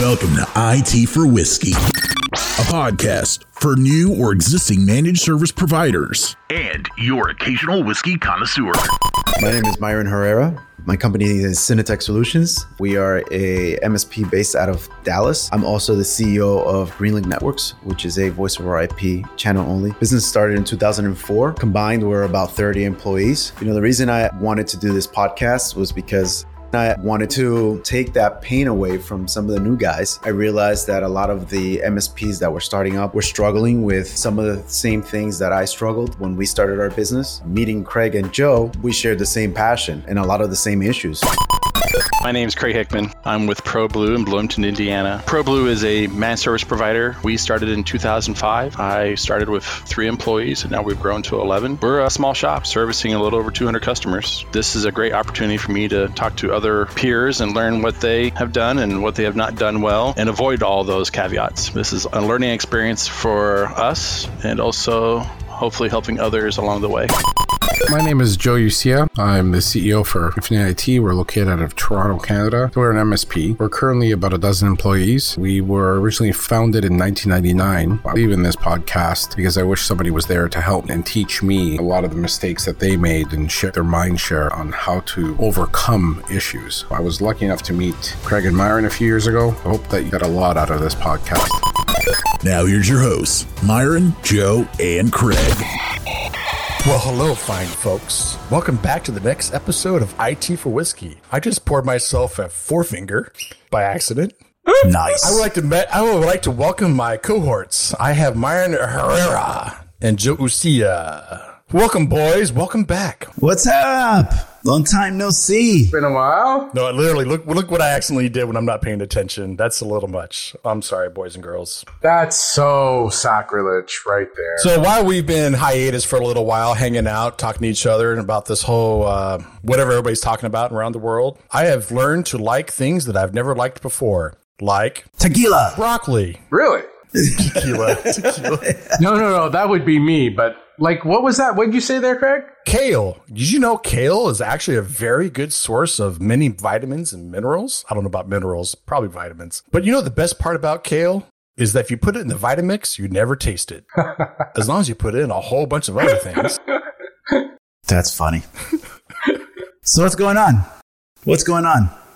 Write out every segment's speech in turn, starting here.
Welcome to IT for Whiskey, a podcast for new or existing managed service providers and your occasional whiskey connoisseur. My name is Myron Herrera. My company is Synnetech Solutions. We are a MSP based out of Dallas. I'm also the CEO of Greenlink Networks, which is a voice over IP channel only. Business started in 2004. Combined, we're about 30 employees. You know, the reason I wanted to do this podcast was because I wanted to take that pain away from some of the new guys. I realized that a lot of the MSPs that were starting up were struggling with some of the same things that I struggled when we started our business. Meeting Craig and Joe, we shared the same passion and a lot of the same issues. My name is Craig Hickman. I'm with ProBlue in Bloomington, Indiana. ProBlue is a managed service provider. We started in 2005. I started with 3 employees, and now we've grown to 11. We're a small shop servicing a little over 200 customers. This is a great opportunity for me to talk to other peers and learn what they have done and what they have not done well and avoid all those caveats. This is a learning experience for us and also hopefully helping others along the way. My name is Joe Uccia. I'm the CEO for Infinite IT. We're located out of Toronto, Canada. We're an MSP. We're currently about a dozen employees. We were originally founded in 1999. I believe in this podcast because I wish somebody was there to help and teach me a lot of the mistakes that they made and share their mind share on how to overcome issues. I was lucky enough to meet Craig and Myron a few years ago. I hope that you got a lot out of this podcast. Now here's your hosts, Myron, Joe, and Craig. Well, hello, fine folks. Welcome back to the next episode of IT for Whiskey. I just poured myself a forefinger by accident. Nice. I would like to welcome my cohorts. I have Myron Herrera and Joe Uccia. Welcome, boys. Welcome back. What's up? Long time no see. Been a while. No, literally, look what I accidentally did when I'm not paying attention. That's a little much. I'm sorry, boys and girls. That's so sacrilege right there. So while we've been hiatus for a little while, hanging out, talking to each other and about this whole whatever everybody's talking about around the world, I have learned to like things that I've never liked before, like tequila, broccoli. Really? Tequila. No. That would be me, but. Like, what was that? What did you say there, Craig? Kale. Did you know kale is actually a very good source of many vitamins and minerals? I don't know about minerals, probably vitamins. But you know the best part about kale is that if you put it in the Vitamix, you never taste it. As long as you put in a whole bunch of other things. That's funny. So what's going on?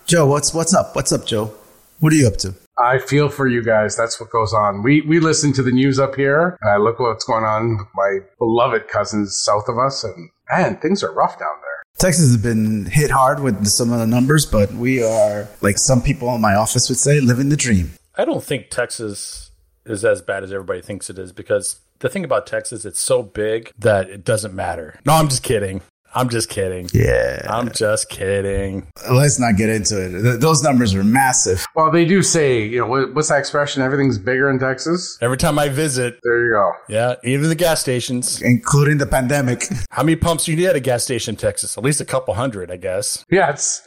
Joe, what's up? What's up, Joe? What are you up to? I feel for you guys. That's what goes on. We listen to the news up here. And I look what's going on with my beloved cousins south of us. And man, things are rough down there. Texas has been hit hard with some of the numbers, but we are, like some people in my office would say, living the dream. I don't think Texas is as bad as everybody thinks it is because the thing about Texas, it's so big that it doesn't matter. No, I'm just kidding. Yeah. I'm just kidding. Let's not get into it. Those numbers are massive. Well, they do say, you know, what's that expression? Everything's bigger in Texas. Every time I visit. There you go. Yeah. Even the gas stations. Including the pandemic. How many pumps do you need at a gas station in Texas? At least a couple hundred, I guess. Yes.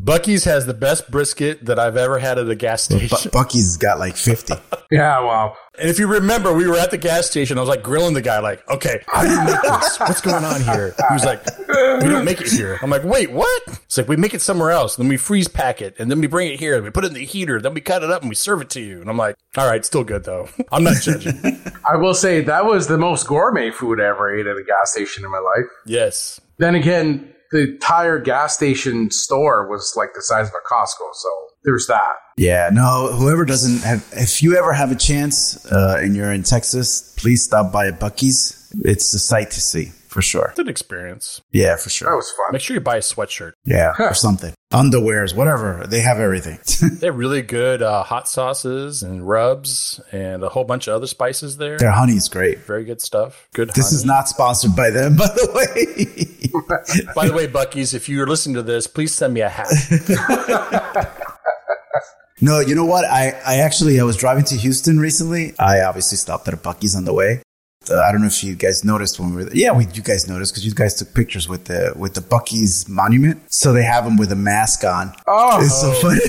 Buc-ee's has the best brisket that I've ever had at a gas station. Buc-ee's got like 50. Yeah, wow. And if you remember, we were at the gas station. I was like grilling the guy like, okay, how do you make this? What's going on here? He was like, we don't make it here. I'm like, wait, what? It's like, we make it somewhere else. Then we freeze pack it. And then we bring it here. And we put it in the heater. Then we cut it up and we serve it to you. And I'm like, all right, still good though. I'm not judging. I will say that was the most gourmet food I ever ate at a gas station in my life. Yes. Then again, the entire gas station store was like the size of a Costco. So there's that. Yeah. No, whoever doesn't have, if you ever have a chance and you're in Texas, please stop by a Buc-ee's. It's a sight to see for sure. It's an experience. Yeah, for sure. That was fun. Make sure you buy a sweatshirt. Yeah. Or something. Underwears, whatever. They have everything. They have really good hot sauces and rubs and a whole bunch of other spices there. Their honey is great. Very good stuff. Good honey. This is not sponsored by them, by the way. By the way, Buc-ee's, if you're listening to this, please send me a hat. No, you know what? I was driving to Houston recently. I obviously stopped at a Buc-ee's on the way. I don't know if you guys noticed when we were there. Yeah, you guys noticed because you guys took pictures with the Buc-ee's monument. So they have him with a mask on. Oh. It's so funny.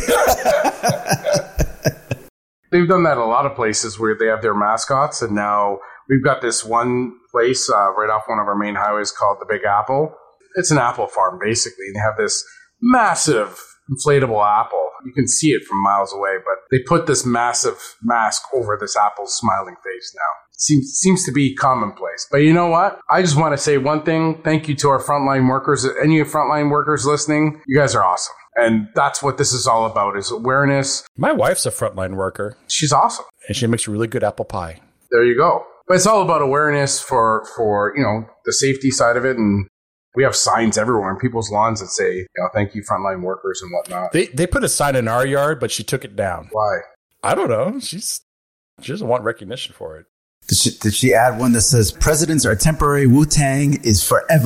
They've done that a lot of places where they have their mascots. And now we've got this one place right off one of our main highways called the Big Apple. It's an apple farm, basically. And they have this massive inflatable apple. You can see it from miles away, but they put this massive mask over this apple's smiling face now. Seems to be commonplace. But you know what? I just want to say one thing. Thank you to our frontline workers. Any frontline workers listening, you guys are awesome. And that's what this is all about, is awareness. My wife's a frontline worker. She's awesome. And she makes really good apple pie. There you go. But it's all about awareness for you know, the safety side of it. And we have signs everywhere on people's lawns that say, you know, thank you, frontline workers and whatnot. They put a sign in our yard, but she took it down. Why? I don't know. She doesn't want recognition for it. Did she add one that says, presidents are temporary, Wu-Tang is forever?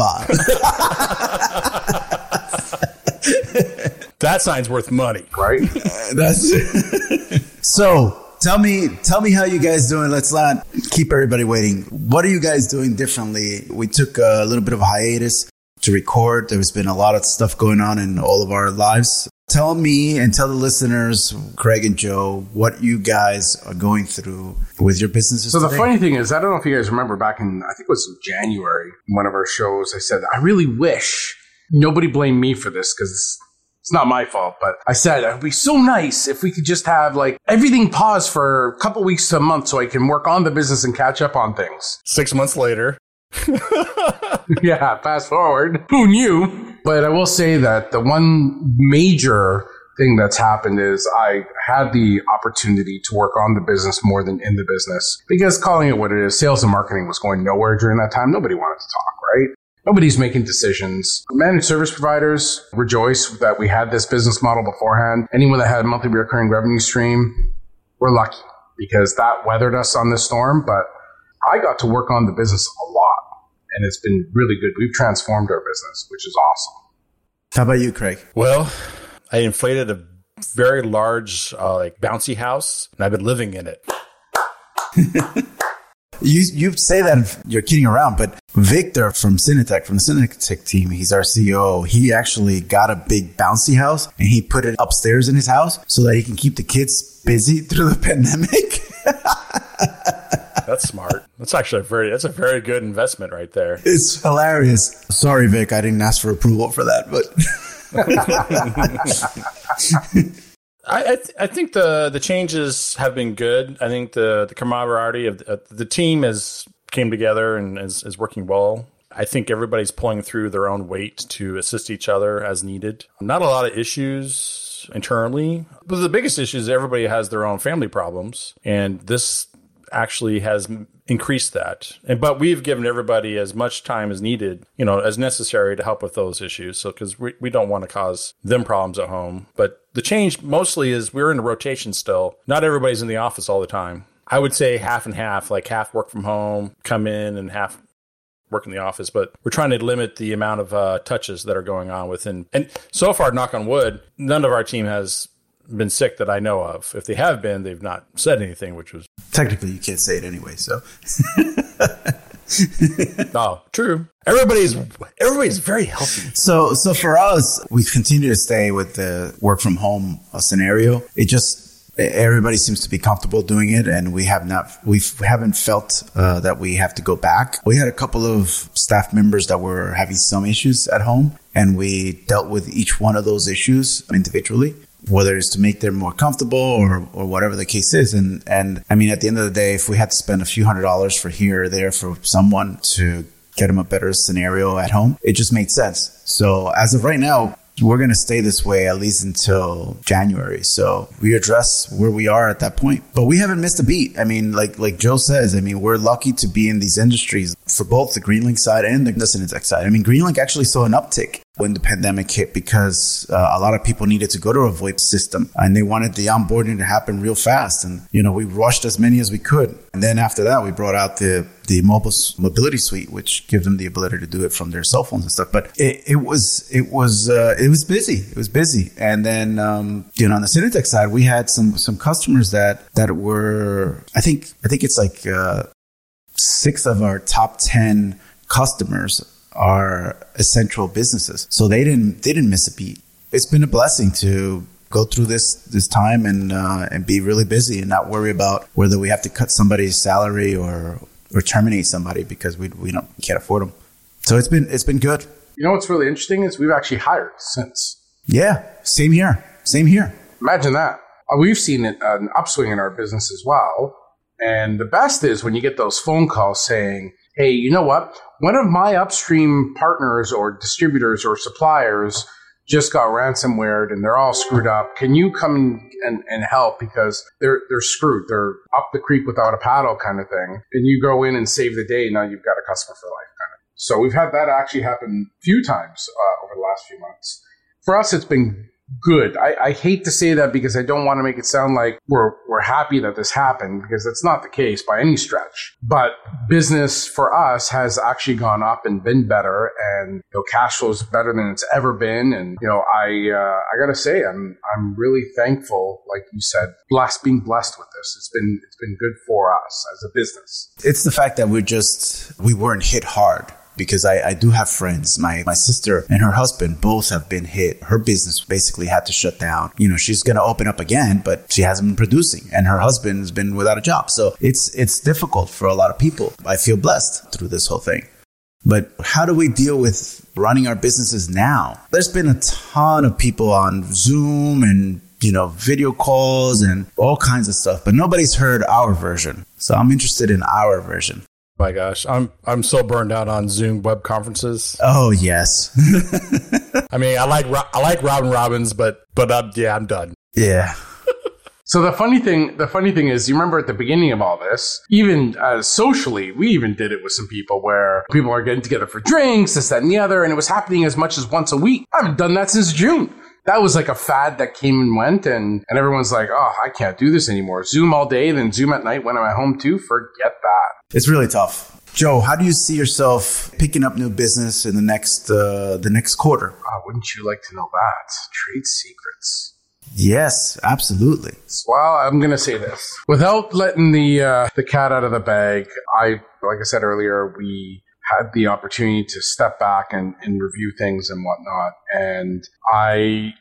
That sign's worth money. Right? That's it. So tell me how you guys doing. Let's not keep everybody waiting. What are you guys doing differently? We took a little bit of a hiatus to record. There's been a lot of stuff going on in all of our lives. Tell me and tell the listeners, Craig and Joe, what you guys are going through with your businesses today. So the funny thing is, I don't know if you guys remember back in, I think it was January, one of our shows, I said, I really wish nobody blamed me for this because it's not my fault. But I said, it would be so nice if we could just have like everything paused for a couple weeks to a month so I can work on the business and catch up on things. 6 months later. Yeah, fast forward. Who knew? But I will say that the one major thing that's happened is I had the opportunity to work on the business more than in the business, because calling it what it is, sales and marketing was going nowhere during that time. Nobody wanted to talk, right? Nobody's making decisions. Managed service providers rejoice that we had this business model beforehand. Anyone that had a monthly recurring revenue stream, we're lucky because that weathered us on this storm. But I got to work on the business a lot, and it's been really good. We've transformed our business, which is awesome. How about you, Craig? Well, I inflated a very large, bouncy house, and I've been living in it. You say that you're kidding around, but Victor from the Synnetech team, he's our CEO. He actually got a big bouncy house, and he put it upstairs in his house so that he can keep the kids busy through the pandemic. That's smart. That's a very good investment right there. It's hilarious. Sorry, Vic, I didn't ask for approval for that, but I think the changes have been good. I think the camaraderie of the team has came together and is working well. I think everybody's pulling through their own weight to assist each other as needed. Not a lot of issues internally, but the biggest issue is everybody has their own family problems, and this actually has increased that. But we've given everybody as much time as needed, you know, as necessary to help with those issues. So, because we don't want to cause them problems at home. But the change mostly is we're in a rotation still. Not everybody's in the office all the time. I would say half and half, like half work from home, come in, and half work in the office. But we're trying to limit the amount of touches that are going on within. And so far, knock on wood, none of our team has been sick that I know of. If they have been, they've not said anything, which was... Technically, you can't say it anyway, so... Oh, true. Everybody's very healthy. So for us, we continue to stay with the work from home scenario. It just... Everybody seems to be comfortable doing it, and we haven't felt that we have to go back. We had a couple of staff members that were having some issues at home, and we dealt with each one of those issues individually, whether it's to make them more comfortable or whatever the case is. And I mean, at the end of the day, if we had to spend a few $100s for here or there for someone to get them a better scenario at home, it just made sense. So as of right now, we're going to stay this way at least until January. So we address where we are at that point. But we haven't missed a beat. I mean, like Joe says, I mean, we're lucky to be in these industries for both the Greenlink side and the Synnetech side. I mean, Greenlink actually saw an uptick when the pandemic hit because a lot of people needed to go to a VoIP system and they wanted the onboarding to happen real fast. And, you know, we rushed as many as we could. And then after that, we brought out the mobility suite, which gives them the ability to do it from their cell phones and stuff. But it was busy. It was busy. And then, you know, on the Synnetech side, we had some customers that were, I think it's like 6 of our top 10 customers are essential businesses. So they didn't miss a beat. It's been a blessing to go through this time and be really busy and not worry about whether we have to cut somebody's salary or terminate somebody because we can't afford them. So it's been good. You know what's really interesting is we've actually hired since. Yeah, same here. Same here. Imagine that. We've seen an upswing in our business as well. And the best is when you get those phone calls saying, hey, you know what? One of my upstream partners or distributors or suppliers just got ransomwared and they're all screwed up. Can you come and help? Because they're screwed. They're up the creek without a paddle kind of thing. And you go in and save the day. Now you've got a customer for life kind of thing. So we've had that actually happen a few times over the last few months. For us, it's been good. I hate to say that because I don't want to make it sound like we're happy that this happened, because that's not the case by any stretch. But business for us has actually gone up and been better, and cash flow is better than it's ever been. And I gotta say I'm really thankful, like you said, being blessed with this. It's been good for us as a business. It's the fact that we weren't hit hard. Because I do have friends. My sister and her husband both have been hit. Her business basically had to shut down. She's going to open up again, but she hasn't been producing. And her husband's been without a job. So it's difficult for a lot of people. I feel blessed through this whole thing. But how do we deal with running our businesses now? There's been a ton of people on Zoom and video calls and all kinds of stuff. But nobody's heard our version. So I'm interested in our version. My gosh, I'm so burned out on Zoom web conferences. Oh yes. I mean, I like Robin Robbins, but I'm done. Yeah. So the funny thing is, you remember at the beginning of all this, even socially, we even did it with some people where people are getting together for drinks, this, that, and the other, and it was happening as much as once a week. I haven't done that since June. That was like a fad that came and went, and everyone's like, oh, I can't do this anymore. Zoom all day, then Zoom at night when I'm at home too. Forget that. It's really tough. Joe, how do you see yourself picking up new business in the next quarter? Oh, wouldn't you like to know that? Trade secrets. Yes, absolutely. Well, I'm going to say this. Without letting the cat out of the bag, like I said earlier, we had the opportunity to step back and review things and whatnot. And I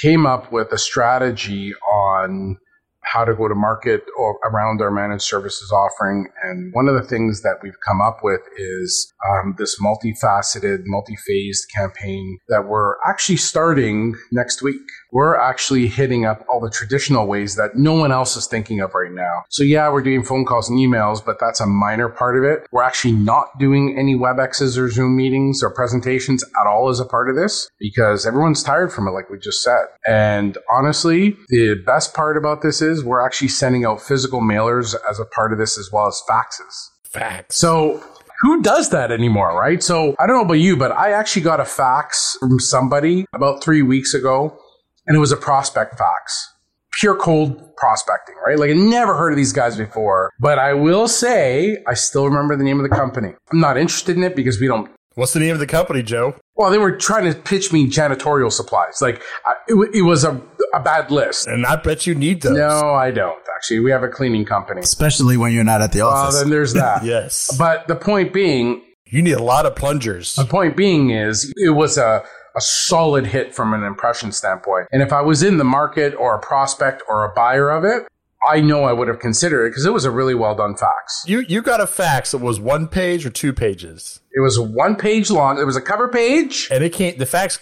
came up with a strategy on how to go to market or around our managed services offering. And one of the things that we've come up with is this multifaceted, multi-phased campaign that we're actually starting next week. We're actually hitting up all the traditional ways that no one else is thinking of right now. So yeah, we're doing phone calls and emails, but that's a minor part of it. We're actually not doing any WebExes or Zoom meetings or presentations at all as a part of this, because everyone's tired from it, like we just said. And honestly, the best part about this is we're actually sending out physical mailers as a part of this, as well as faxes. Fax. So who does that anymore, right? So I don't know about you, but I actually got a fax from somebody about 3 weeks ago, and it was a prospect fax. Pure cold prospecting, right? Like I never heard of these guys before, but I will say I still remember the name of the company. I'm not interested in it because we don't. What's the name of the company, Joe? Well, they were trying to pitch me janitorial supplies. Like it was a bad list. And I bet you need those. No, I don't. Actually, we have a cleaning company. Especially when you're not at the office. Well, then there's that. Yes. But the point being, you need a lot of plungers. The point being is it was a solid hit from an impression standpoint. And if I was in the market or a prospect or a buyer of it, I know I would have considered it because it was a really well done fax. You got a fax that was one page or two pages? It was 1 page long. It was a cover page. And it came, the fax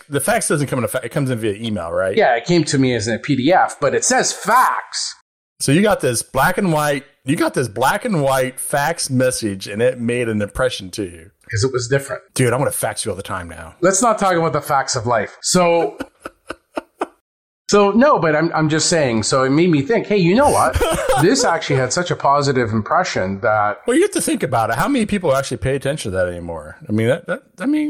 doesn't come in a fax. It comes in via email, right? Yeah, it came to me as a PDF, but it says fax. So you got this black and white fax message, and it made an impression to you. Because it was different. Dude, I want to fax you all the time now. Let's not talk about the facts of life. So... So no, but I'm just saying, so it made me think, hey, you know what? This actually had such a positive impression that... Well, you have to think about it. How many people actually pay attention to that anymore? I mean,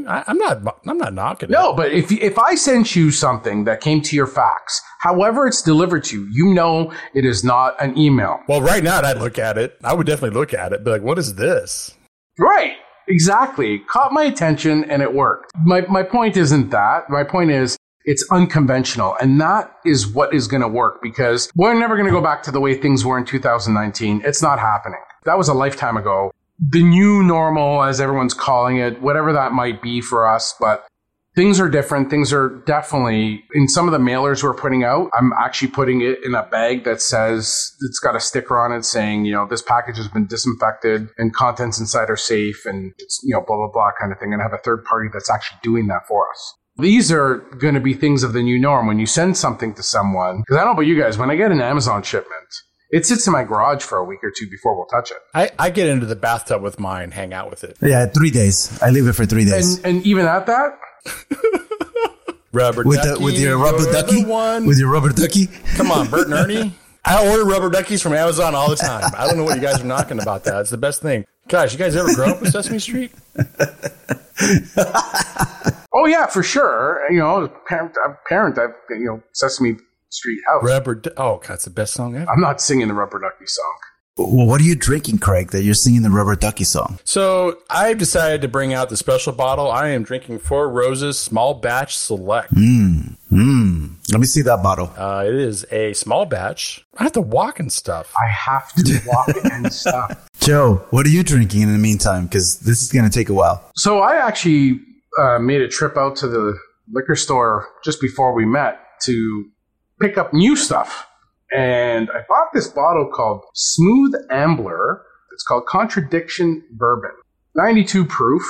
I'm not knocking it. No, but if I sent you something that came to your fax, however it's delivered to you, it is not an email. Well, right now I'd look at it. I would definitely look at it. Be like, what is this? Right. Exactly. Caught my attention and it worked. My point isn't that. My point is, it's unconventional. And that is what is going to work, because we're never going to go back to the way things were in 2019. It's not happening. That was a lifetime ago. The new normal, as everyone's calling it, whatever that might be for us, but things are different. Things are definitely, in some of the mailers we're putting out, I'm actually putting it in a bag that says, it's got a sticker on it saying, this package has been disinfected and contents inside are safe and it's, blah, blah, blah kind of thing. And I have a third party that's actually doing that for us. These are going to be things of the new norm when you send something to someone. Because I don't know about you guys, when I get an Amazon shipment, it sits in my garage for a week or two before we'll touch it. I get into the bathtub with mine, hang out with it. Yeah, 3 days. I leave it for 3 days. And even at that? Rubber ducky. With your rubber ducky? With your rubber ducky? Come on, Bert and Ernie. I order rubber duckies from Amazon all the time. I don't know what you guys are knocking about that. It's the best thing. Gosh, you guys ever grown up with Sesame Street? Oh, yeah, for sure. You know, I've, you know, Sesame Street house. Oh, God, it's the best song ever. I'm not singing the rubber ducky song. Well, what are you drinking, Craig, that you're singing the rubber ducky song? So I've decided to bring out the special bottle. I am drinking Four Roses Small Batch Select. Let me see that bottle. It is a small batch. I have to walk and stuff. Joe, what are you drinking in the meantime? Because this is going to take a while. So I actually made a trip out to the liquor store just before we met to pick up new stuff. And I bought this bottle called Smooth Ambler. It's called Contradiction Bourbon. 92 proof.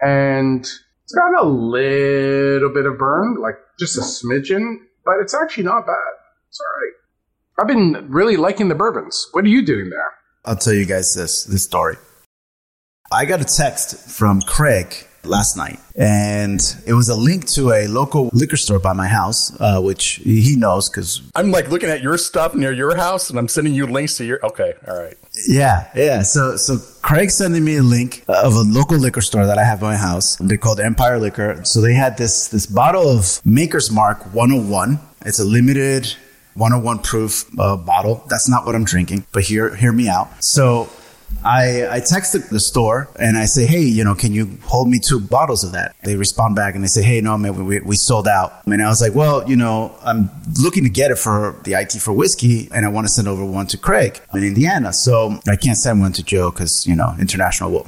And it's got a little bit of burn, like just a smidgen. But it's actually not bad. It's all right. I've been really liking the bourbons. What are you doing there? I'll tell you guys this story. I got a text from Craig last night, and it was a link to a local liquor store by my house, which he knows because I'm like looking at your stuff near your house, and I'm sending you links to your. Okay, all right. Yeah. So Craig's sending me a link of a local liquor store that I have at my house. They're called Empire Liquor. So they had this bottle of Maker's Mark 101. It's a limited 101 proof bottle. That's not what I'm drinking, but hear me out. So I texted the store and I say, hey, can you hold me 2 bottles of that? They respond back and they say, hey, no, man, we sold out. And I was like, well, I'm looking to get it for the IT for Whiskey and I want to send over one to Craig in Indiana. So I can't send one to Joe because, international, all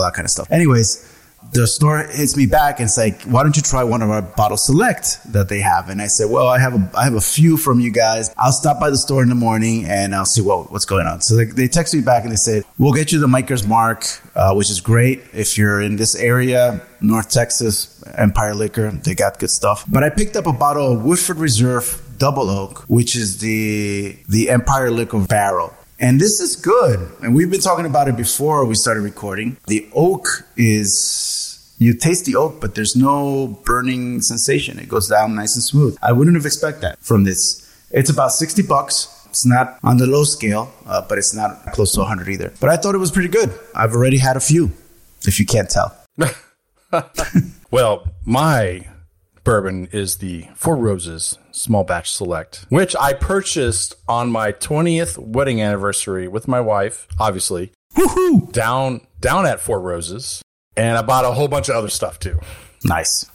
that kind of stuff. Anyways, the store hits me back and it's like, why don't you try one of our bottle select that they have? And I said, well, I have a few from you guys. I'll stop by the store in the morning and I'll see what's going on. So they text me back and they said, we'll get you the Maker's Mark, which is great. If you're in this area, North Texas, Empire Liquor, they got good stuff. But I picked up a bottle of Woodford Reserve Double Oak, which is the Empire Liquor barrel. And this is good. And we've been talking about it before we started recording. The oak is, you taste the oak, but there's no burning sensation. It goes down nice and smooth. I wouldn't have expected that from this. It's about $60. It's not on the low scale, but it's not close to 100 either. But I thought it was pretty good. I've already had a few, if you can't tell. Well, my bourbon is the Four Roses Small Batch Select, which I purchased on my 20th wedding anniversary with my wife, obviously. Woohoo! Down at Four Roses. And I bought a whole bunch of other stuff too. Nice.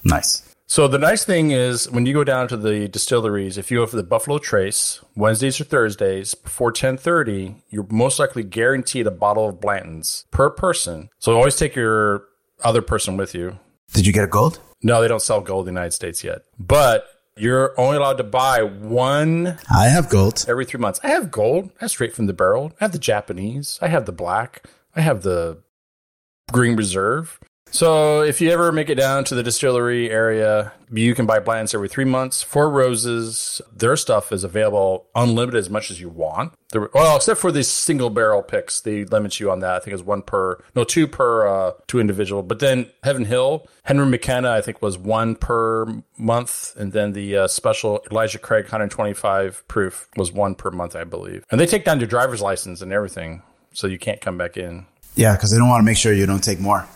So the nice thing is when you go down to the distilleries, if you go for the Buffalo Trace, Wednesdays or Thursdays, before 10:30, you're most likely guaranteed a bottle of Blanton's per person. So always take your other person with you. Did you get a gold? No, they don't sell gold in the United States yet. But you're only allowed to buy one. I have gold. Every 3 months. I have gold. I have straight from the barrel. I have the Japanese. I have the black. I have the Green Reserve. So if you ever make it down to the distillery area, you can buy Blanton's every 3 months. Four Roses, their stuff is available unlimited as much as you want. Well, except for these single barrel picks. They limit you on that. I think it's two per individual. But then Heaven Hill, Henry McKenna, I think was 1 per month. And then the special Elijah Craig 125 proof was 1 per month, I believe. And they take down your driver's license and everything. So you can't come back in. Yeah, because they don't want to make sure you don't take more.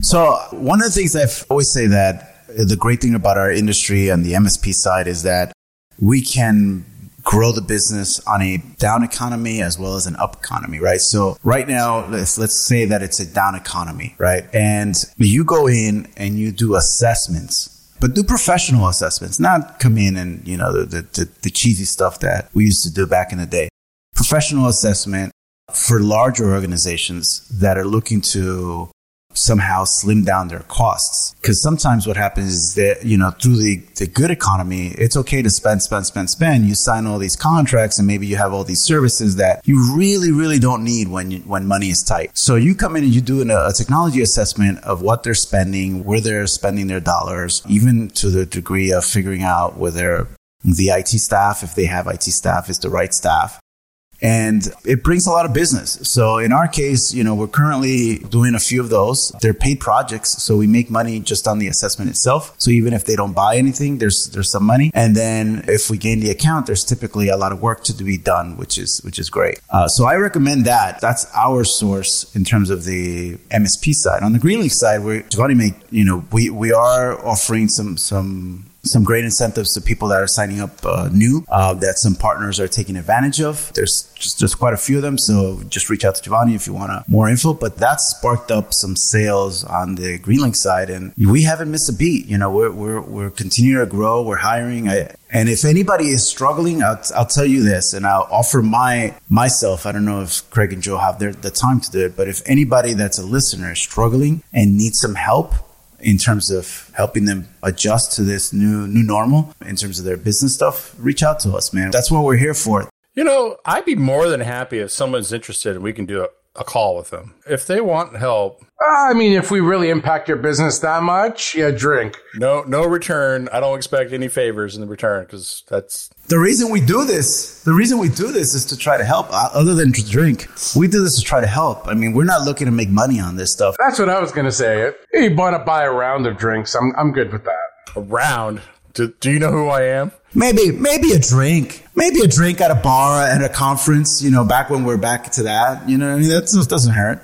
So one of the things I always say that the great thing about our industry and the MSP side is that we can grow the business on a down economy as well as an up economy, right? So right now, let's say that it's a down economy, right? And you go in and you do assessments, but do professional assessments, not come in and, the cheesy stuff that we used to do back in the day. Professional assessment for larger organizations that are looking to somehow slim down their costs. Because sometimes what happens is that, you know, through the good economy, it's okay to spend. You sign all these contracts and maybe you have all these services that you really, really don't need when money is tight. So you come in and you do a technology assessment of what they're spending, where they're spending their dollars, even to the degree of figuring out whether the IT staff, if they have IT staff, is the right staff. And it brings a lot of business. So in our case, you know, we're currently doing a few of those. They're paid projects, so we make money just on the assessment itself. So even if they don't buy anything, there's some money. And then if we gain the account, there's typically a lot of work to be done, which is great. So I recommend that. That's our source in terms of the MSP side. On the Greenlink side, we are offering some great incentives to people that are signing up new that some partners are taking advantage of. There's just quite a few of them. So just reach out to Giovanni if you want more info. But that sparked up some sales on the Greenlink side. And we haven't missed a beat. You know, we're continuing to grow. We're hiring. And if anybody is struggling, I'll tell you this, and I'll offer myself. I don't know if Craig and Joe have the time to do it. But if anybody that's a listener is struggling and needs some help, in terms of helping them adjust to this new normal, in terms of their business stuff, reach out to us, man. That's what we're here for. You know, I'd be more than happy if someone's interested and we can do a call with them. If they want help. I mean, if we really impact your business that much, yeah, drink. No return. I don't expect any favors in the return because that's... The reason we do this is to try to help. Other than to drink, we do this to try to help. I mean, we're not looking to make money on this stuff. That's what I was going to say. If you want to buy a round of drinks, I'm good with that. A round? Do you know who I am? Maybe a drink. Maybe a drink at a bar, at a conference, you know, back when we're back to that. You know what I mean? That doesn't hurt.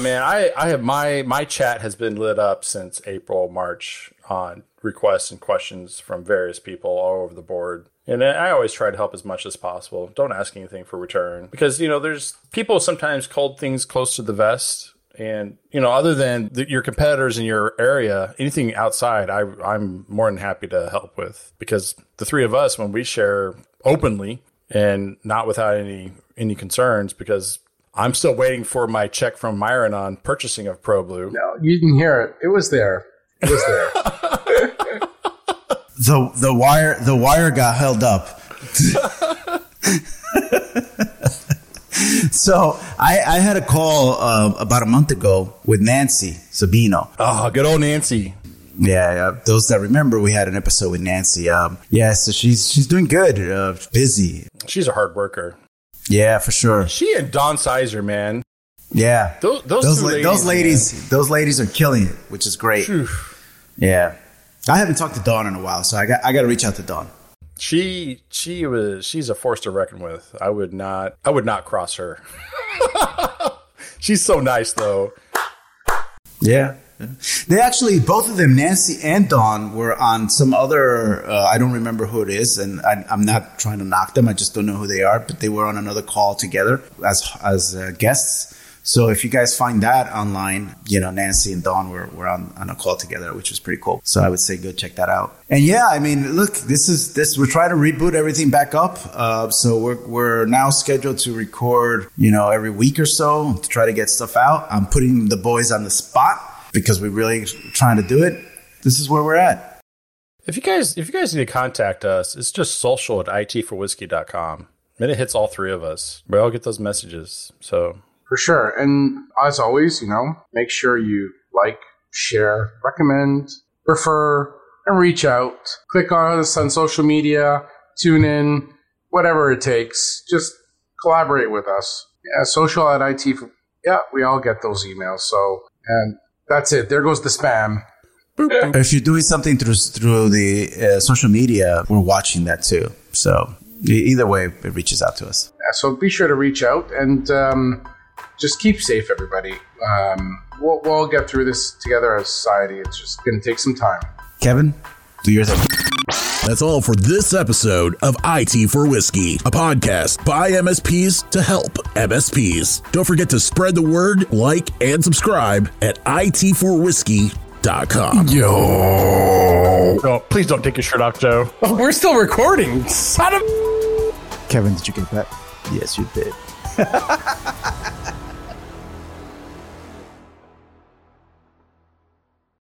Man, I have my chat has been lit up since April, March on requests and questions from various people all over the board. And I always try to help as much as possible. Don't ask anything for return because, you know, there's people sometimes hold things close to the vest. And, you know, other than your competitors in your area, anything outside, I'm more than happy to help with, because the three of us, when we share openly and not without any concerns, because I'm still waiting for my check from Myron on purchasing of ProBlue. No, you didn't hear it. It was there. the wire got held up. So I had a call about a month ago with Nancy Sabino. Oh, good old Nancy. Yeah, those that remember, we had an episode with Nancy. So she's doing good. Busy. She's a hard worker. Yeah, for sure. She and Dawn Sizer, man. Yeah, those ladies are killing it, which is great. Whew. Yeah, I haven't talked to Dawn in a while, so I got to reach out to Dawn. She's a force to reckon with. I would not cross her. She's so nice though. Yeah. They actually, both of them, Nancy and Dawn, were on some other, I don't remember who it is, and I'm not trying to knock them. I just don't know who they are, but they were on another call together as guests. So if you guys find that online, you know, Nancy and Dawn were on a call together, which was pretty cool. So I would say go check that out. And yeah, I mean, look, this. We're trying to reboot everything back up. So we're now scheduled to record, you know, every week or so to try to get stuff out. I'm putting the boys on the spot, because we're really trying to do it. This is where we're at. If you guys need to contact us, it's just social@itforwhiskey.com. And it hits all three of us. We all get those messages. So for sure. And as always, you know, make sure you like, share, recommend, refer, and reach out. Click on us on social media, tune in, whatever it takes. Just collaborate with us. Yeah, social@it. Yeah, we all get those emails. So, and that's it. There goes the spam. If you're doing something through the social media, we're watching that too. So either way, it reaches out to us. Yeah, so be sure to reach out and just keep safe, everybody. We'll get through this together as society. It's just going to take some time. Kevin, do your thing. That's all for this episode of IT for Whiskey, a podcast by MSPs to help MSPs. Don't forget to spread the word, like, and subscribe at itforwhiskey.com. Yo! Oh, please don't take your shirt off, Joe. Oh, we're still recording. Son of... Kevin, did you get that? Yes, you did.